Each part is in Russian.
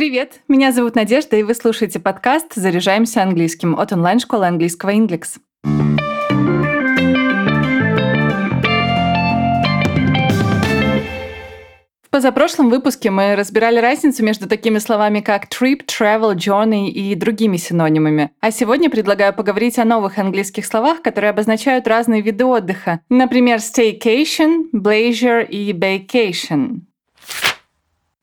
Привет, меня зовут Надежда, и вы слушаете подкаст «Заряжаемся английским» от онлайн-школы английского «Englex». В позапрошлом выпуске мы разбирали разницу между такими словами, как trip, travel, journey и другими синонимами. А сегодня предлагаю поговорить о новых английских словах, которые обозначают разные виды отдыха. Например, staycation, bleisure и baecation.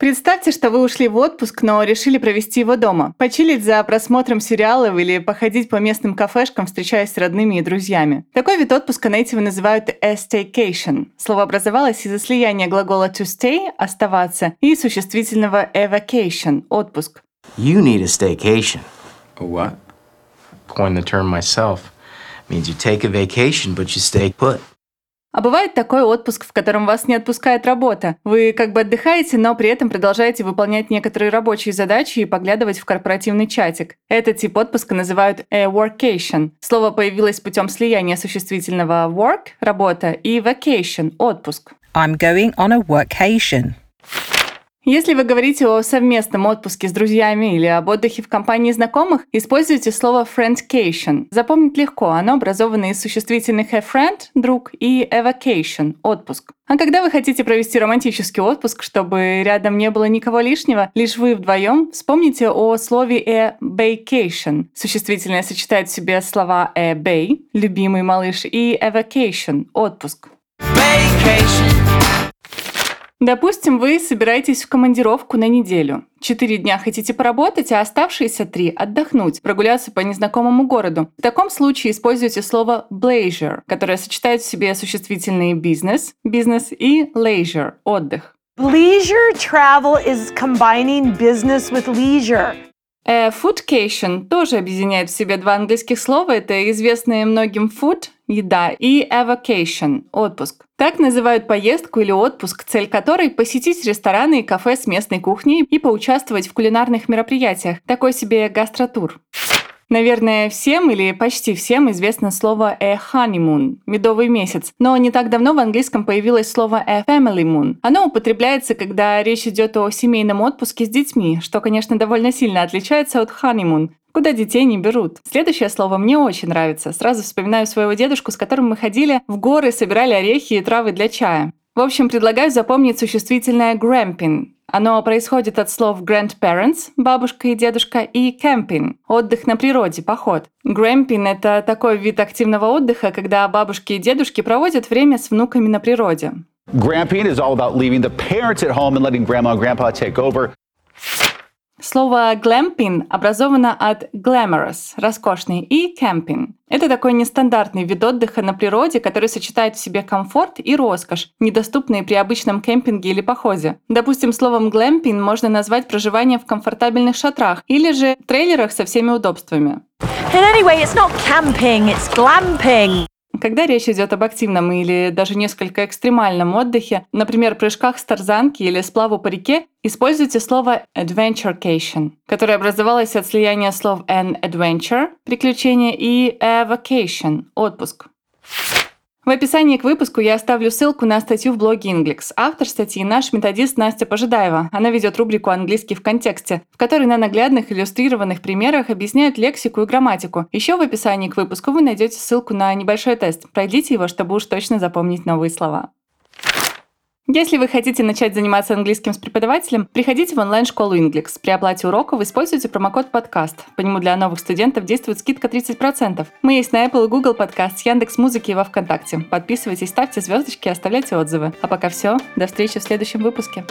Представьте, что вы ушли в отпуск, но решили провести его дома. Почилить за просмотром сериалов или походить по местным кафешкам, встречаясь с родными и друзьями. Такой вид отпуска нейтивы называют a staycation. Слово образовалось из-за слияния глагола to stay – оставаться и существительного a vacation – отпуск. You need a staycation. What? Coined the term myself. Means you take a vacation, but you stay put. А бывает такой отпуск, в котором вас не отпускает работа. Вы как бы отдыхаете, но при этом продолжаете выполнять некоторые рабочие задачи и поглядывать в корпоративный чатик. Этот тип отпуска называют a workation. Слово появилось путем слияния существительного work – работа и vacation – отпуск. I'm going on a workation. Если вы говорите о совместном отпуске с друзьями или об отдыхе в компании знакомых, используйте слово friendcation. Запомнить легко, оно образовано из существительных a friend – друг и a vacation – отпуск. А когда вы хотите провести романтический отпуск, чтобы рядом не было никого лишнего, лишь вы вдвоем, вспомните о слове a baecation. Существительное сочетает в себе слова a bae – любимый малыш и a vacation – отпуск. Допустим, вы собираетесь в командировку на неделю. 4 дня хотите поработать, а оставшиеся 3 отдохнуть, прогуляться по незнакомому городу. В таком случае используйте слово bleisure, которое сочетает в себе существительные бизнес и leisure, отдых. Bleisure travel is combining business with leisure. Foodcation тоже объединяет в себе 2 английских слова. Это известные многим food, еда, и a vacation, отпуск. Так называют поездку или отпуск, цель которой – посетить рестораны и кафе с местной кухней и поучаствовать в кулинарных мероприятиях. Такой себе гастротур. Наверное, всем или почти всем известно слово a honeymoon – медовый месяц, но не так давно в английском появилось слово a familymoon. Оно употребляется, когда речь идет о семейном отпуске с детьми, что, конечно, довольно сильно отличается от honeymoon, куда детей не берут. Следующее слово мне очень нравится. Сразу вспоминаю своего дедушку, с которым мы ходили в горы, собирали орехи и травы для чая. В общем, предлагаю запомнить существительное gramping. Оно происходит от слов grandparents – бабушка и дедушка, и camping – отдых на природе, поход. Gramping – это такой вид активного отдыха, когда бабушки и дедушки проводят время с внуками на природе. Gramping is all about leaving the parents at home and letting grandma and grandpa take over. Слово «glamping» образовано от «glamorous» – роскошный, и «camping». Это такой нестандартный вид отдыха на природе, который сочетает в себе комфорт и роскошь, недоступные при обычном кемпинге или походе. Допустим, словом «glamping» можно назвать проживание в комфортабельных шатрах или же трейлерах со всеми удобствами. And anyway, it's not camping, it's glamping. Когда речь идет об активном или даже несколько экстремальном отдыхе, например, прыжках с тарзанки или сплаву по реке, используйте слово adventurecation, которое образовалось от слияния слов an adventure – приключение и a vacation – отпуск. В описании к выпуску я оставлю ссылку на статью в блоге Englex. Автор статьи – наш методист Настя Пожидаева. Она ведет рубрику «Английский в контексте», в которой на наглядных иллюстрированных примерах объясняет лексику и грамматику. Еще в описании к выпуску вы найдете ссылку на небольшой тест. Пройдите его, чтобы уж точно запомнить новые слова. Если вы хотите начать заниматься английским с преподавателем, приходите в онлайн-школу Englex. При оплате уроков используйте промокод «Подкаст». По нему для новых студентов действует скидка 30%. Мы есть на Apple и Google подкаст, Яндекс.Музыке и во Вконтакте. Подписывайтесь, ставьте звездочки и оставляйте отзывы. А пока все. До встречи в следующем выпуске.